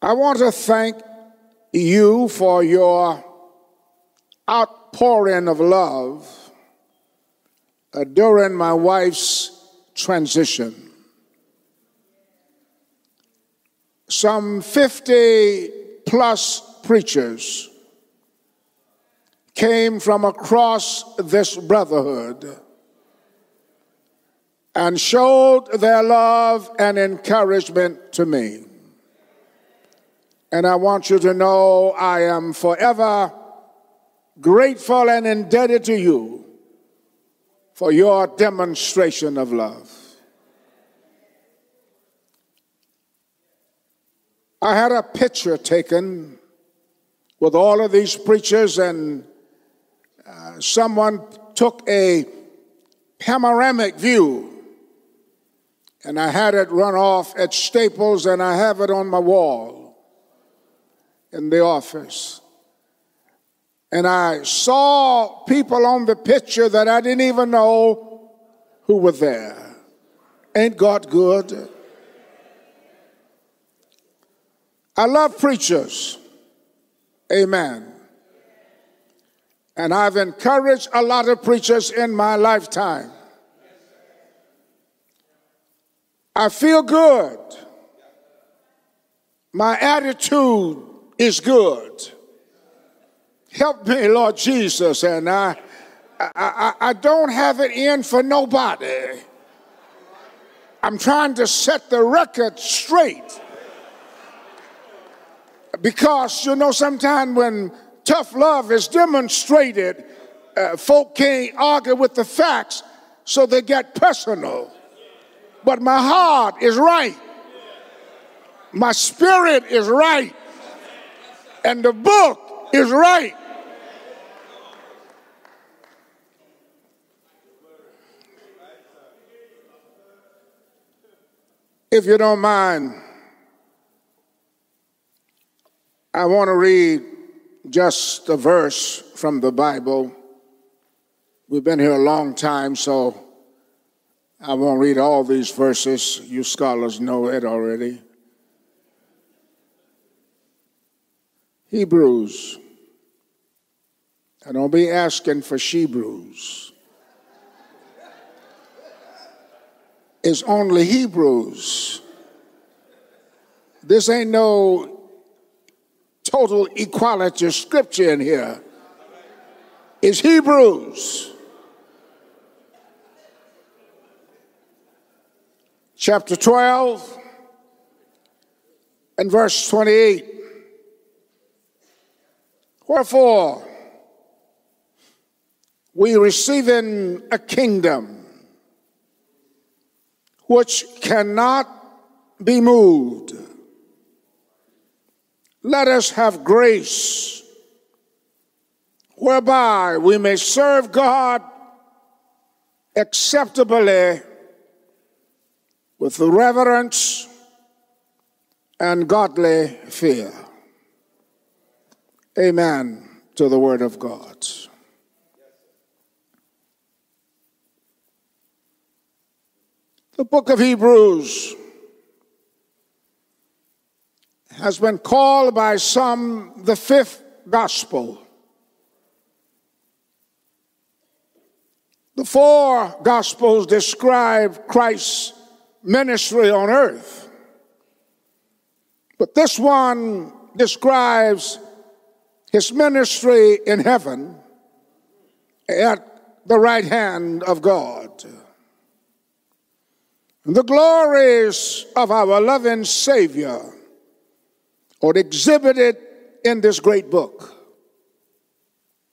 I want to thank you for your outpouring of love during my wife's transition. Some 50-plus preachers came from across this brotherhood and showed their love and encouragement to me. And I want you to know I am forever grateful and indebted to you for your demonstration of love. I had a picture taken with all of these preachers, and someone took a panoramic view, and I had it run off at Staples, and I have it on my wall in the office. And I saw people on the picture that I didn't even know who were there. Ain't God good? I love preachers. Amen. And I've encouraged a lot of preachers in my lifetime. I feel good. My attitude is good. Help me, Lord Jesus. And I don't have it in for nobody. I'm trying to set the record straight. Because, you know, sometimes when tough love is demonstrated, folk can't argue with the facts, so they get personal. But my heart is right. My spirit is right. And the book is right. If you don't mind, I want to read just a verse from the Bible. We've been here a long time, so I won't read all these verses. You scholars know it already. Hebrews. I don't be asking for she-brews. It's only Hebrews. This ain't no total equality of scripture in here. It's Hebrews. Chapter 12 and verse 28. Wherefore, we receiving a kingdom which cannot be moved. Let us have grace, whereby we may serve God acceptably with reverence and godly fear. Amen to the word of God. The book of Hebrews has been called by some the fifth gospel. The four gospels describe Christ's ministry on earth, but this one describes his ministry in heaven at the right hand of God. The glories of our loving Savior or exhibited in this great book.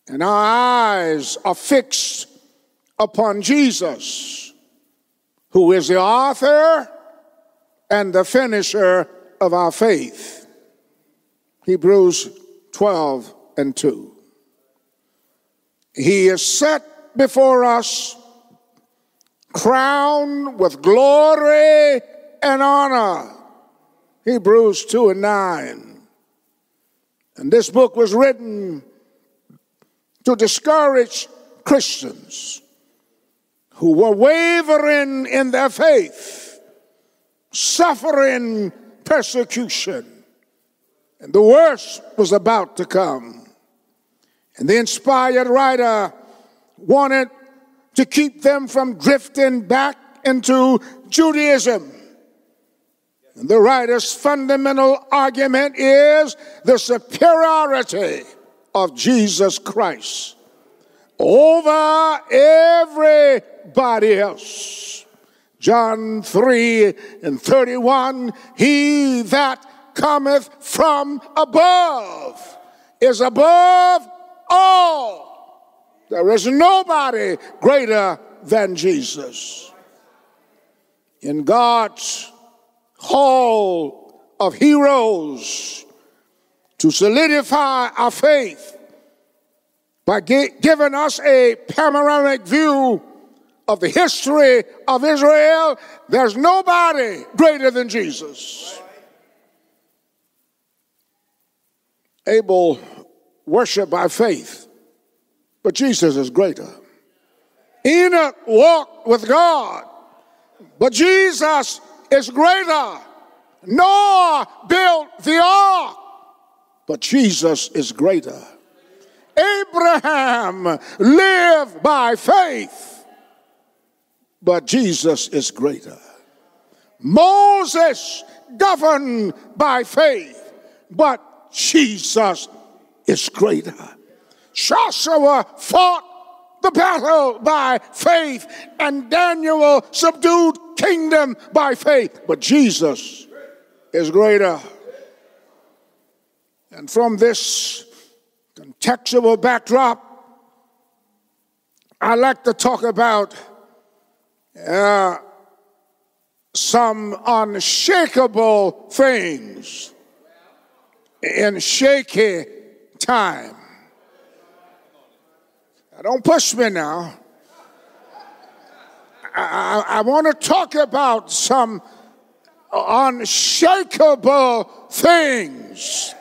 And our eyes are fixed upon Jesus, who is the author and the finisher of our faith. Hebrews 12 and 2. He is set before us, crowned with glory and honor. Hebrews 2 and 9. And this book was written to discourage Christians who were wavering in their faith, suffering persecution, And the worst was about to come. And the inspired writer wanted to keep them from drifting back into Judaism. And the writer's fundamental argument is the superiority of Jesus Christ over everybody else. John 3:31, he that cometh from above is above all. There is nobody greater than Jesus. In God's hall of heroes, to solidify our faith by giving us a panoramic view of the history of Israel, there's nobody greater than Jesus. Abel worshiped by faith, but Jesus is greater. Enoch walked with God, but Jesus is greater. Noah built the ark, but Jesus is greater. Abraham lived by faith, but Jesus is greater. Moses governed by faith, but Jesus is greater. Joshua fought the battle by faith, and Daniel subdued kingdom by faith, but Jesus is greater. And from this contextual backdrop, I like to talk about some unshakable things in shaky time. Now, don't push me now. I want to talk about some unshakable things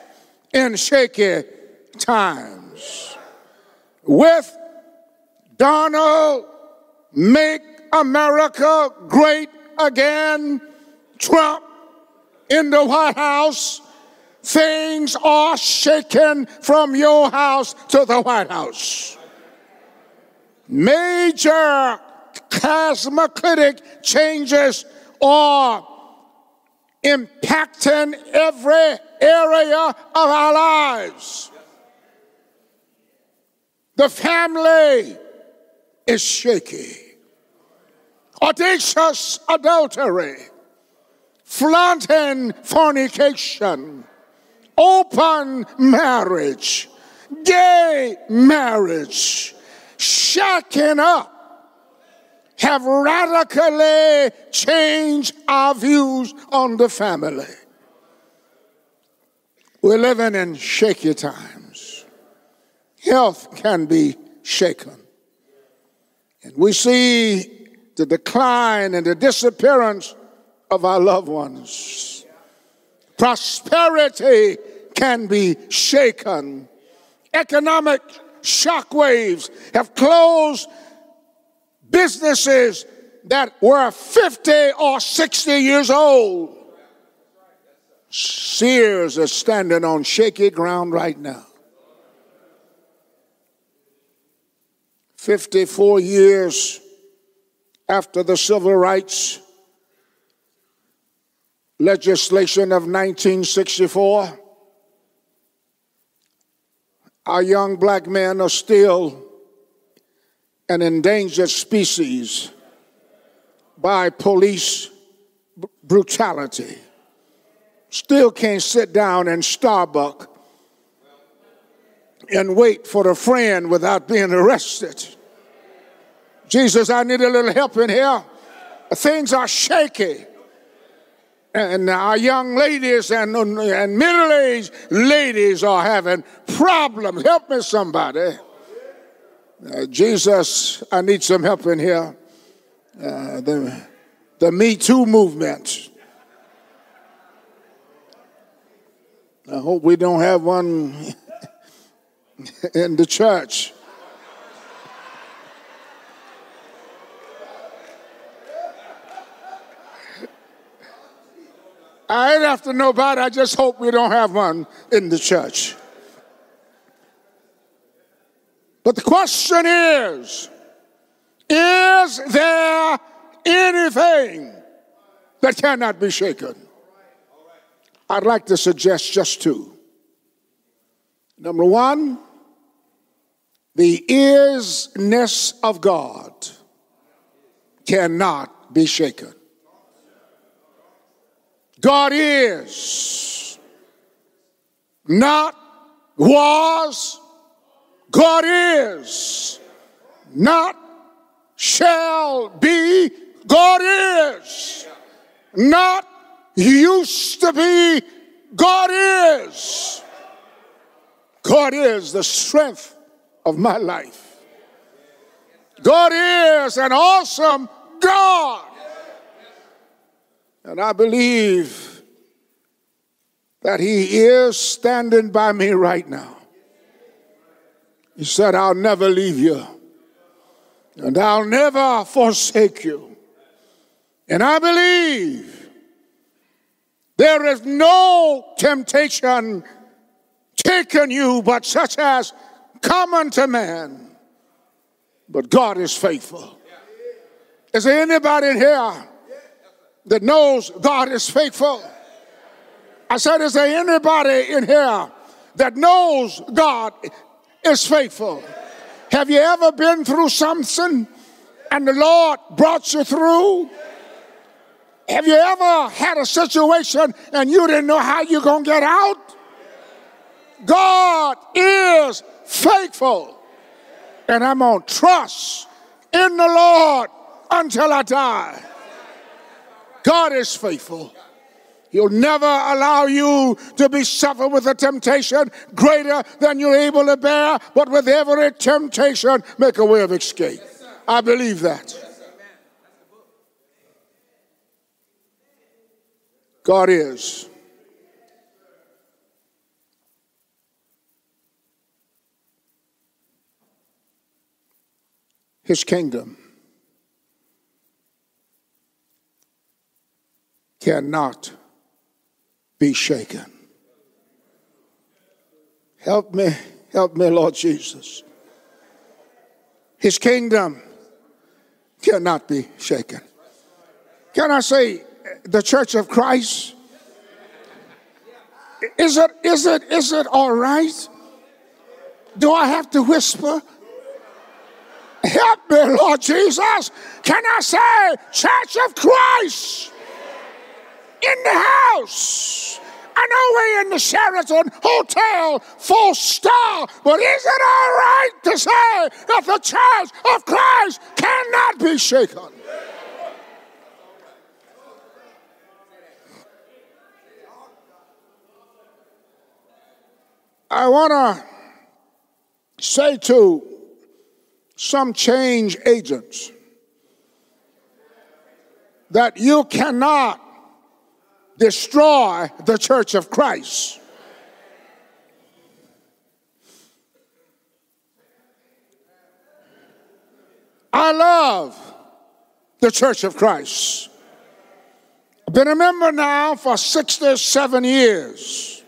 in shaky times. With Donald Make America Great Again Trump in the White House, things are shaken from your house to the White House. Major cosmoclitic changes are impacting every area of our lives. The family is shaky. Audacious adultery, flaunting fornication, open marriage, gay marriage, shacking up, have radically changed our views on the family. We're living in shaky times. Health can be shaken. And we see the decline and the disappearance of our loved ones. Prosperity can be shaken. Economic shockwaves have closed businesses that were 50 or 60 years old. Sears is standing on shaky ground right now. 54 years after the Civil Rights legislation of 1964, our young black men are still an endangered species by police brutality. Still can't sit down in Starbucks and wait for a friend without being arrested. Jesus, I need a little help in here. Things are shaky. And our young ladies and middle-aged ladies are having problems. Help me, somebody. Jesus, I need some help in here. The Me Too movement. I hope we don't have one in the church. I ain't after nobody. I just hope we don't have one in the church. But the question is there anything that cannot be shaken? I'd like to suggest just two. Number one, the isness of God cannot be shaken. God is, not was. God is, not shall be. God is, not used to be. God is. God is the strength of my life. God is an awesome God. And I believe that he is standing by me right now. He said, I'll never leave you. And I'll never forsake you. And I believe there is no temptation taken you but such as common to man. But God is faithful. Is there anybody in here that knows God is faithful? I said, is there anybody in here that knows God is faithful? Have you ever been through something and the Lord brought you through? Have you ever had a situation and you didn't know how you're going to get out? God is faithful. And I'm going to trust in the Lord until I die. God is faithful. He'll never allow you to be suffered with a temptation greater than you're able to bear, but with every temptation, make a way of escape. I believe that. God is. His kingdom cannot be shaken. Help me, Lord Jesus. His kingdom cannot be shaken. Can I say the Church of Christ? Is it all right? Do I have to whisper? Help me, Lord Jesus. Can I say Church of Christ? In the house. I know we're in the Sheraton Hotel, full star, but is it all right to say that the Church of Christ cannot be shaken? I want to say to some change agents that you cannot destroy the Church of Christ. I love the Church of Christ. I've been a member now for 67 years.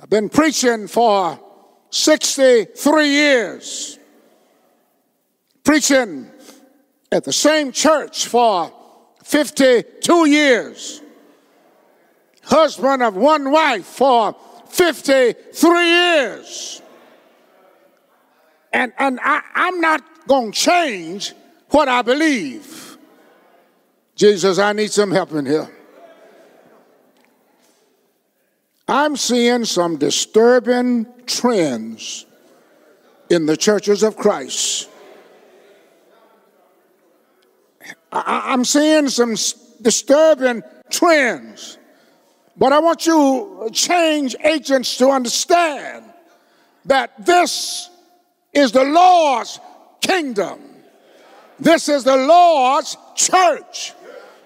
I've been preaching for 63 years. Preaching at the same church for 52 years. Husband of one wife for 53 years. And I'm not going to change what I believe. Jesus, I need some help in here. I'm seeing some disturbing trends in the churches of Christ. I'm seeing some disturbing trends. But I want you change agents to understand that this is the Lord's kingdom. This is the Lord's church.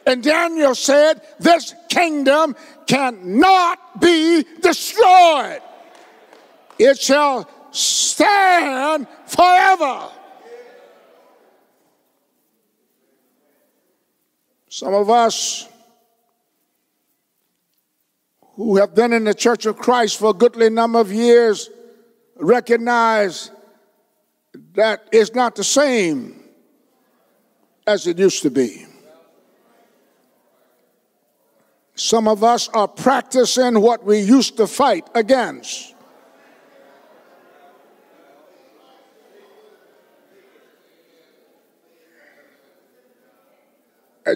And Daniel said, this kingdom cannot be destroyed. It shall stand forever. Some of us who have been in the Church of Christ for a goodly number of years recognize that it's not the same as it used to be. Some of us are practicing what we used to fight against.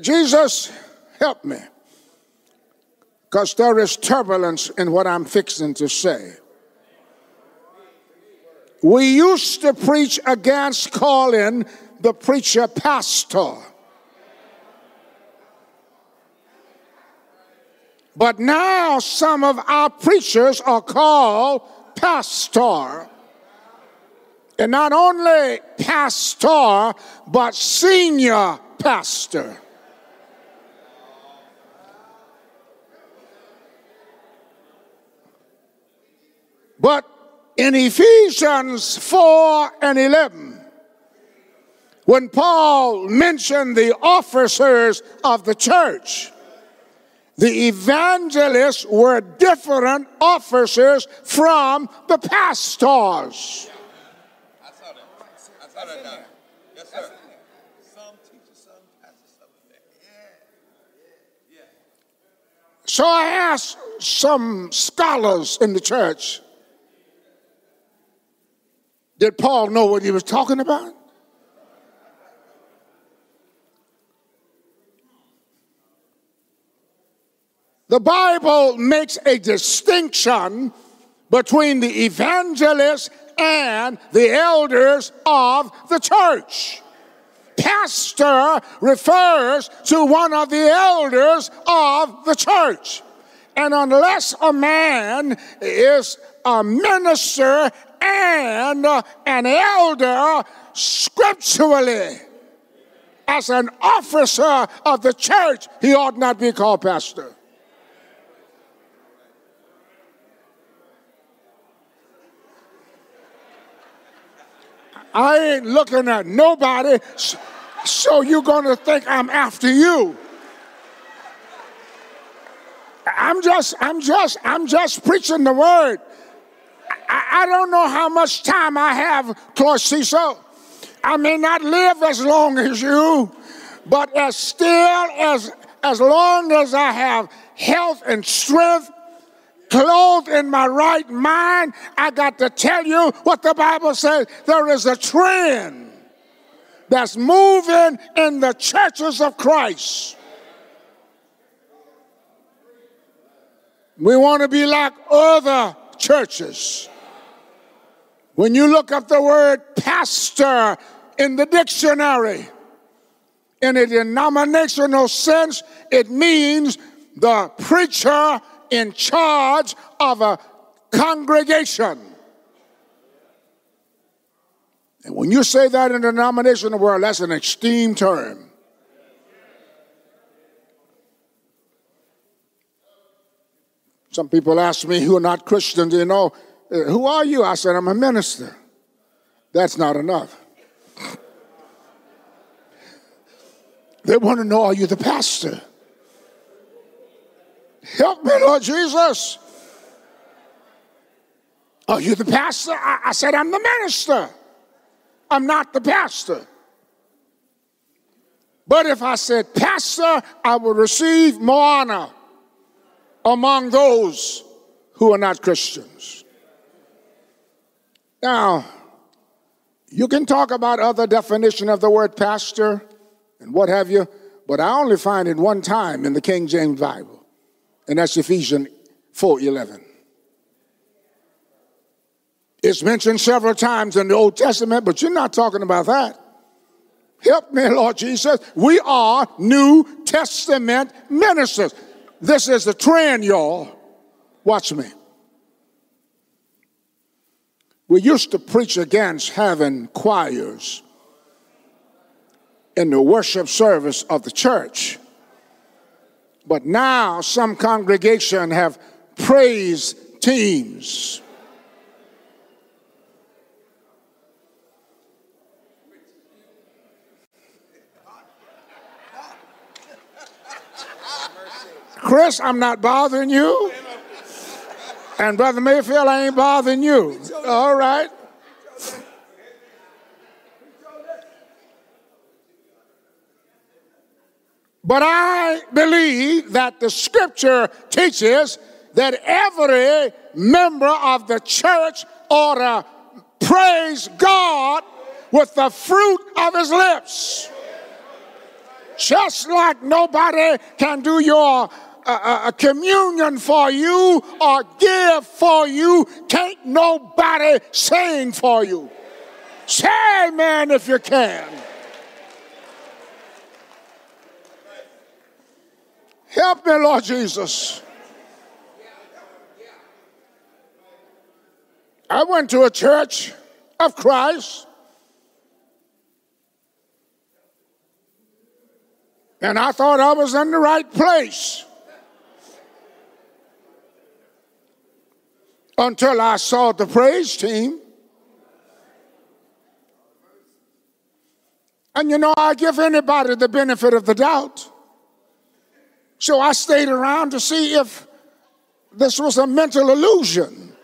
Jesus, help me, because there is turbulence in what I'm fixing to say. We used to preach against calling the preacher pastor. But now some of our preachers are called pastor. And not only pastor, but senior pastor. But in Ephesians 4 and 11, when Paul mentioned the officers of the church, the evangelists were different officers from the pastors. I saw that. I saw that now. Yes, sir. Some teachers, some pastors, some of that. Yeah. So I asked some scholars in the church, did Paul know what he was talking about? The Bible makes a distinction between the evangelists and the elders of the church. Pastor refers to one of the elders of the church. And unless a man is a minister and an elder scripturally, as an officer of the church, he ought not be called pastor. I ain't looking at nobody, so you're going to think I'm after you. I'm just preaching the word. I don't know how much time I have, Clorciso. I may not live as long as you, but as long as I have health and strength, clothed in my right mind, I got to tell you what the Bible says. There is a trend that's moving in the churches of Christ. We want to be like other churches. When you look up the word pastor in the dictionary, in a denominational sense, it means the preacher in charge of a congregation. And when you say that in the denominational world, that's an esteemed term. Some people ask me who are not Christians, you know, who are you? I said, I'm a minister. That's not enough. They want to know, are you the pastor? Help me, Lord Jesus. Are you the pastor? I said, I'm the minister. I'm not the pastor. But if I said pastor, I will receive more honor among those who are not Christians. Now, you can talk about other definition of the word pastor and what have you, but I only find it one time in the King James Bible. And that's Ephesians 4:11. It's mentioned several times in the Old Testament, but you're not talking about that. Help me, Lord Jesus. We are New Testament ministers. This is the trend, y'all. Watch me. We used to preach against having choirs in the worship service of the church. But now some congregations have praise teams. Chris, I'm not bothering you. And Brother Mayfield, I ain't bothering you. All right. But I believe that the scripture teaches that every member of the church ought to praise God with the fruit of his lips. Just like nobody can do your communion for you or give for you, can't nobody sing for you. Say amen if you can. Help me, Lord Jesus. I went to a church of Christ, and I thought I was in the right place until I saw the praise team. And you know, I give anybody the benefit of the doubt. So I stayed around to see if this was a mental illusion.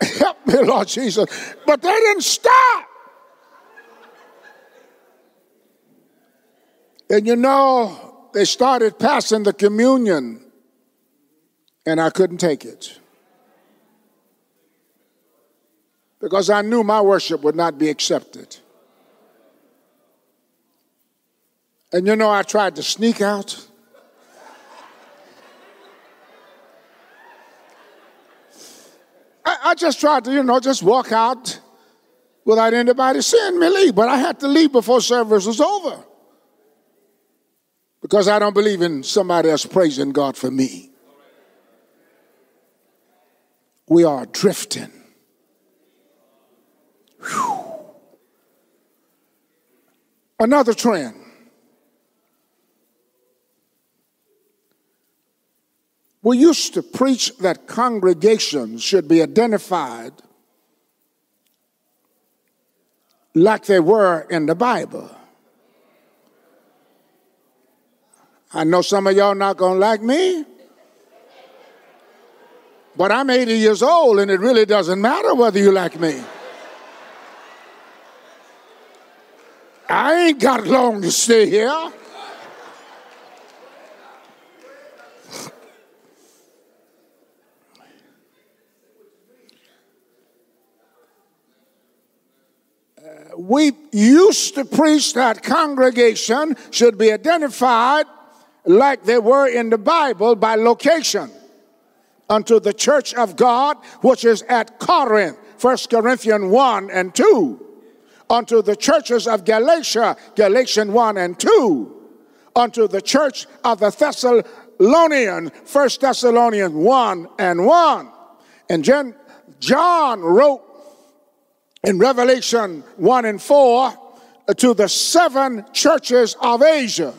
Help me, Lord Jesus. But they didn't stop. And you know, they started passing the communion, and I couldn't take it. Because I knew my worship would not be accepted. And you know, I tried to sneak out. I just tried to, you know, just walk out without anybody seeing me leave. But I had to leave before service was over. Because I don't believe in somebody else praising God for me. We are drifting. Whew. Another trend. We used to preach that congregations should be identified like they were in the Bible. I know some of y'all not going to like me, but I'm 80 years old and it really doesn't matter whether you like me. I ain't got long to stay here. We used to preach that congregation should be identified like they were in the Bible by location unto the church of God, which is at Corinth, 1 Corinthians 1 and 2. Unto the churches of Galatia, Galatians 1 and 2. Unto the church of the Thessalonian, 1 Thessalonians 1 and 1. And John wrote in Revelation 1 and 4, to the 7 churches of Asia.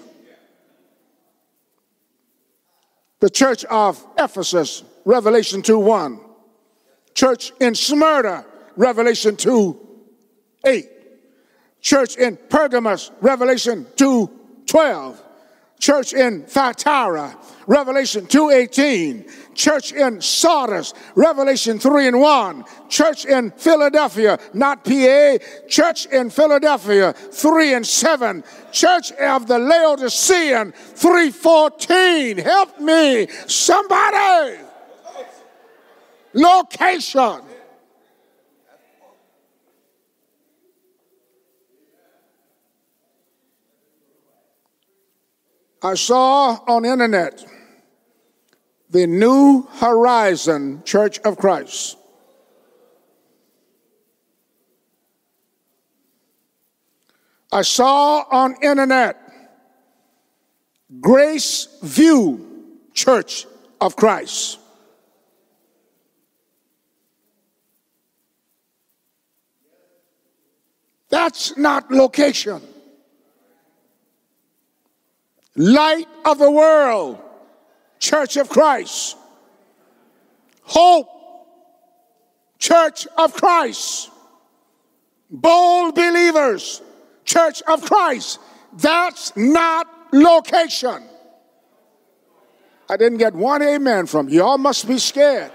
The church of Ephesus, Revelation 2:1. Church in Smyrna, Revelation 2:8. Church in Pergamos, Revelation 2:12. Church in Thyatira, Revelation 2:18. Church in Sardis, Revelation 3:1. Church in Philadelphia, not PA. Church in Philadelphia, 3:7. Church of the Laodicean, 3:14. Help me, somebody. Location. I saw on the internet the New Horizon Church of Christ. I saw on the internet Grace View Church of Christ. That's not location. Light of the world, Church of Christ. Hope, Church of Christ. Bold believers, Church of Christ. That's not location. I didn't get one amen from you. Y'all must be scared.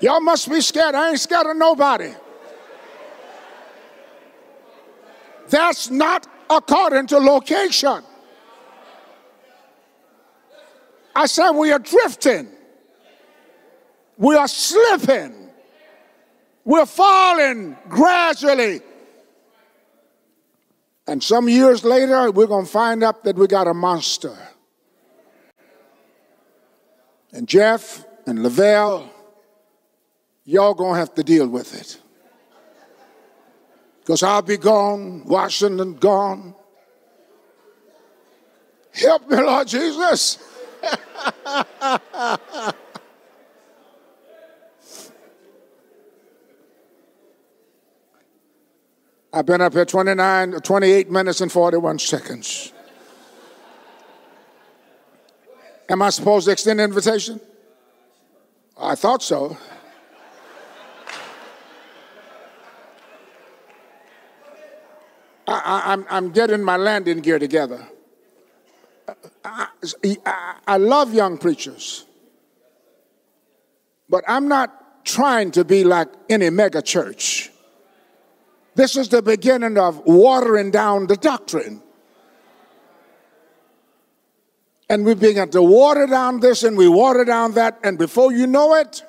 Y'all must be scared. I ain't scared of nobody. That's not according to location. I said we are drifting. We are slipping. We're falling gradually. And some years later, we're going to find out that we got a monster. And Jeff and Lavelle, y'all going to have to deal with it. Because I'll be gone, Washington gone. Help me, Lord Jesus. I've been up here 28 minutes and 41 seconds. Am I supposed to extend the invitation? I thought so. I'm getting my landing gear together. I love young preachers, but I'm not trying to be like any mega church. This is the beginning of watering down the doctrine. And we began to water down this and we water down that. And before you know it,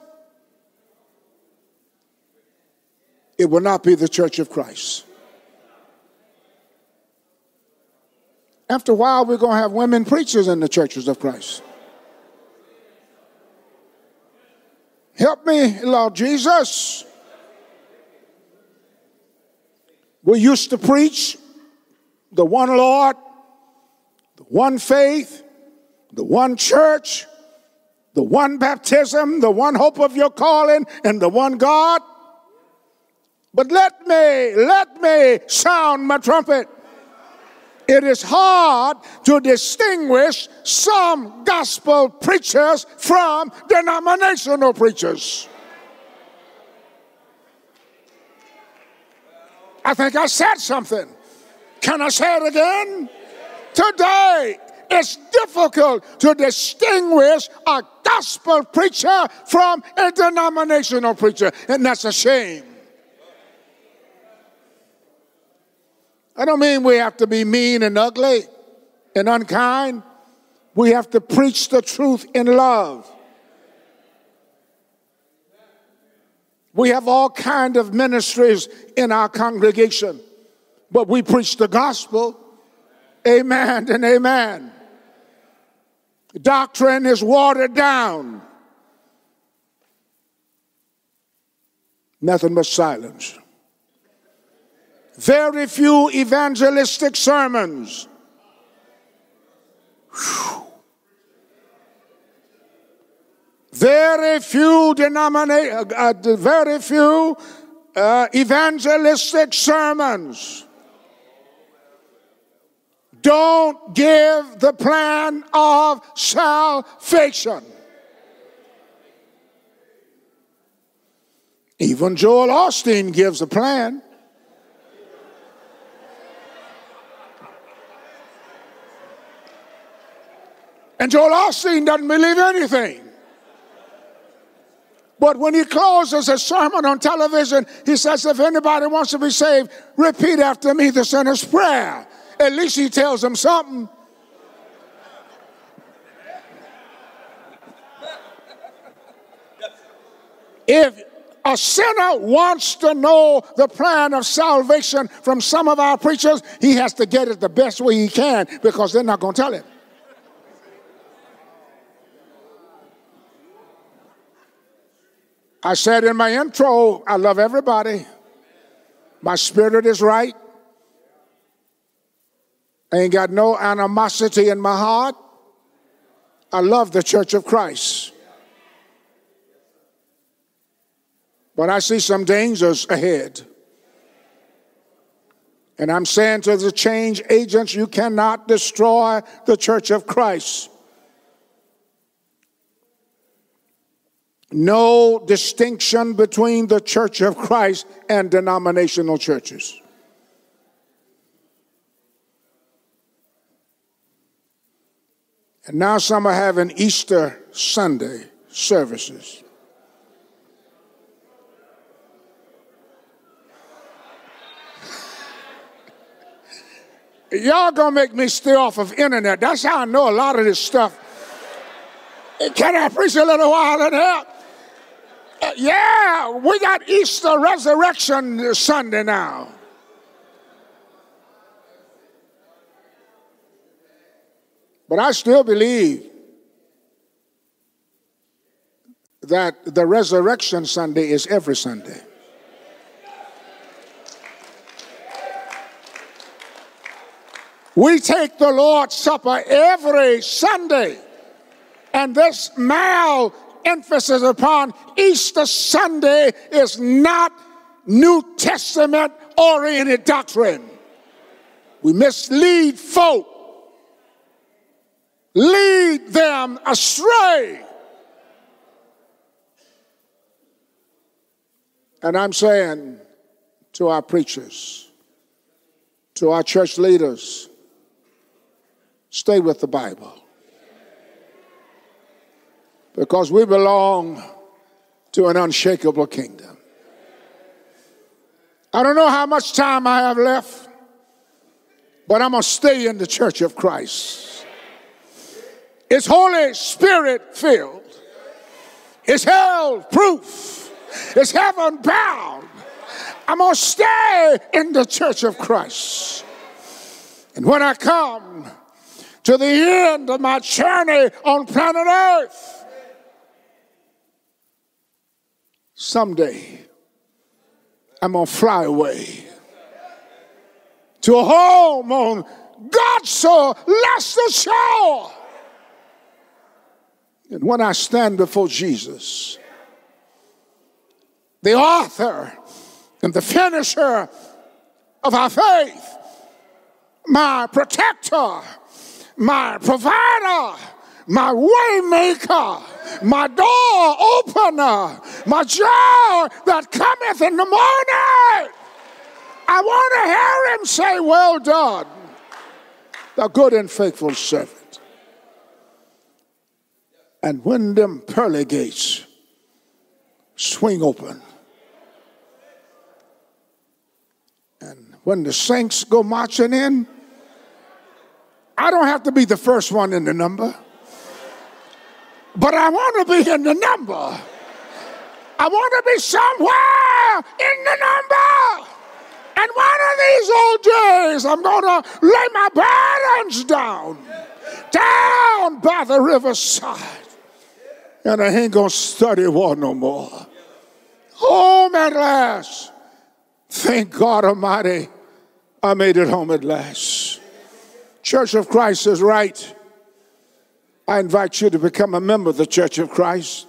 it will not be the church of Christ. After a while, we're going to have women preachers in the churches of Christ. Help me, Lord Jesus. We used to preach the one Lord, the one faith, the one church, the one baptism, the one hope of your calling, and the one God. But let me sound my trumpet. It is hard to distinguish some gospel preachers from denominational preachers. I think I said something. Can I say it again? Today, it's difficult to distinguish a gospel preacher from a denominational preacher, and that's a shame. I don't mean we have to be mean and ugly and unkind. We have to preach the truth in love. We have all kinds of ministries in our congregation, but we preach the gospel. Amen and amen. Doctrine is watered down. Nothing but silence. Very few evangelistic sermons. Whew. Very few evangelistic sermons. Don't give the plan of salvation. Even Joel Osteen gives a plan. And Joel Osteen doesn't believe anything. But when he closes his sermon on television, he says, if anybody wants to be saved, repeat after me the sinner's prayer. At least he tells them something. If a sinner wants to know the plan of salvation from some of our preachers, he has to get it the best way he can because they're not going to tell him. I said in my intro, I love everybody. My spirit is right. I ain't got no animosity in my heart. I love the Church of Christ. But I see some dangers ahead. And I'm saying to the change agents, you cannot destroy the Church of Christ. No distinction between the Church of Christ and denominational churches. And now some are having Easter Sunday services. Y'all gonna make me stay off of internet. That's how I know a lot of this stuff. Can I preach a little while in here? Yeah, we got Easter Resurrection Sunday now. But I still believe that the Resurrection Sunday is every Sunday. We take the Lord's Supper every Sunday. And this mal emphasis upon Easter Sunday is not New Testament oriented doctrine. We mislead folk, lead them astray. And I'm saying to our preachers, to our church leaders, stay with the Bible, because we belong to an unshakable kingdom. I don't know how much time I have left, but I'm going to stay in the Church of Christ. It's Holy Spirit filled. It's hell proof. It's heaven bound. I'm going to stay in the Church of Christ. And when I come to the end of my journey on planet Earth, someday I'm going to fly away to a home on God's soil, Leicester shore. And when I stand before Jesus, the author and the finisher of our faith, my protector, my provider, my way maker, my door opener, my joy that cometh in the morning. I want to hear him say, well done, thou good and faithful servant. And when them pearly gates swing open, and when the saints go marching in, I don't have to be the first one in the number, but I want to be in the number. I want to be somewhere in the number. And one of these old days, I'm going to lay my burdens down by the riverside. And I ain't going to study war no more. Home at last. Thank God Almighty, I made it home at last. Church of Christ is right. I invite you to become a member of the Church of Christ.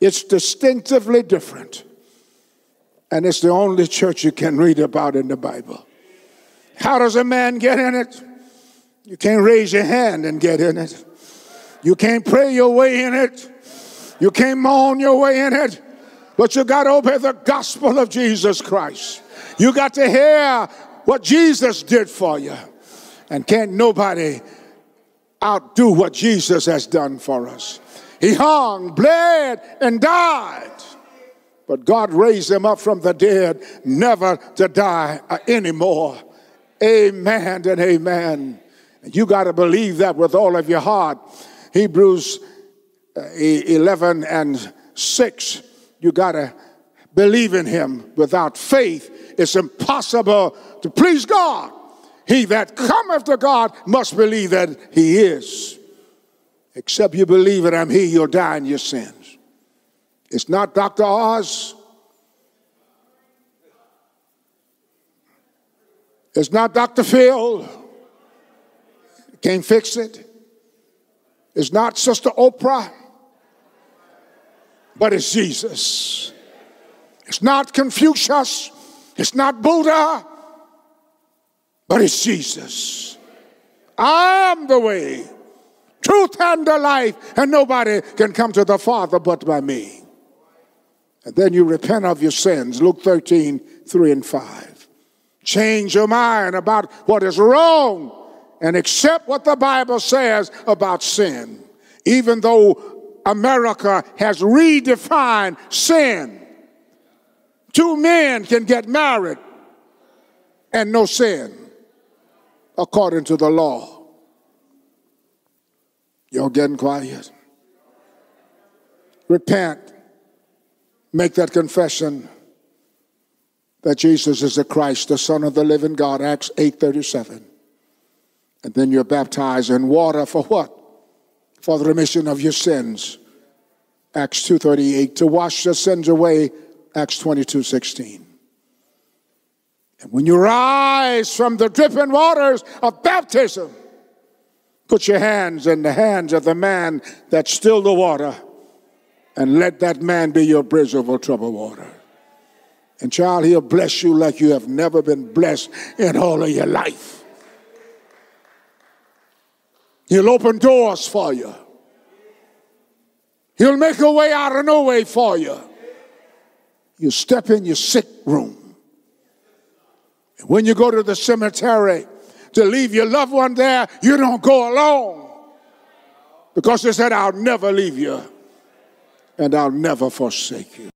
It's distinctively different. And it's the only church you can read about in the Bible. How does a man get in it? You can't raise your hand and get in it. You can't pray your way in it. You can't moan your way in it. But you got to obey the gospel of Jesus Christ. You got to hear what Jesus did for you. And can't nobody outdo what Jesus has done for us. He hung, bled, and died. But God raised him up from the dead, never to die anymore. Amen and amen. And you got to believe that with all of your heart. Hebrews 11 and 6. You got to believe in him. Without faith, it's impossible to please God. He that cometh to God must believe that he is. Except you believe that I'm he, you'll die in your sins. It's not Dr. Oz. It's not Dr. Phil. Can't fix it. It's not Sister Oprah. But it's Jesus. It's not Confucius. It's not Buddha. But it's Jesus. I am the way, truth, and the life, and nobody can come to the Father but by me. And then you repent of your sins. Luke 13:3 and 5. Change your mind about what is wrong and accept what the Bible says about sin, even though America has redefined sin. Two men can get married and no sin, according to the law. Y'all getting quiet? Repent. Make that confession that Jesus is the Christ, the Son of the living God, Acts 8:37. And then you're baptized in water for what? For the remission of your sins, Acts 2:38. To wash your sins away, Acts 22:16. And when you rise from the dripping waters of baptism, put your hands in the hands of the man that stilled the water, and let that man be your bridge over troubled water. And child, he'll bless you like you have never been blessed in all of your life. He'll open doors for you. He'll make a way out of no way for you. You step in your sick room. And when you go to the cemetery to leave your loved one there, you don't go alone. Because they said, I'll never leave you. And I'll never forsake you.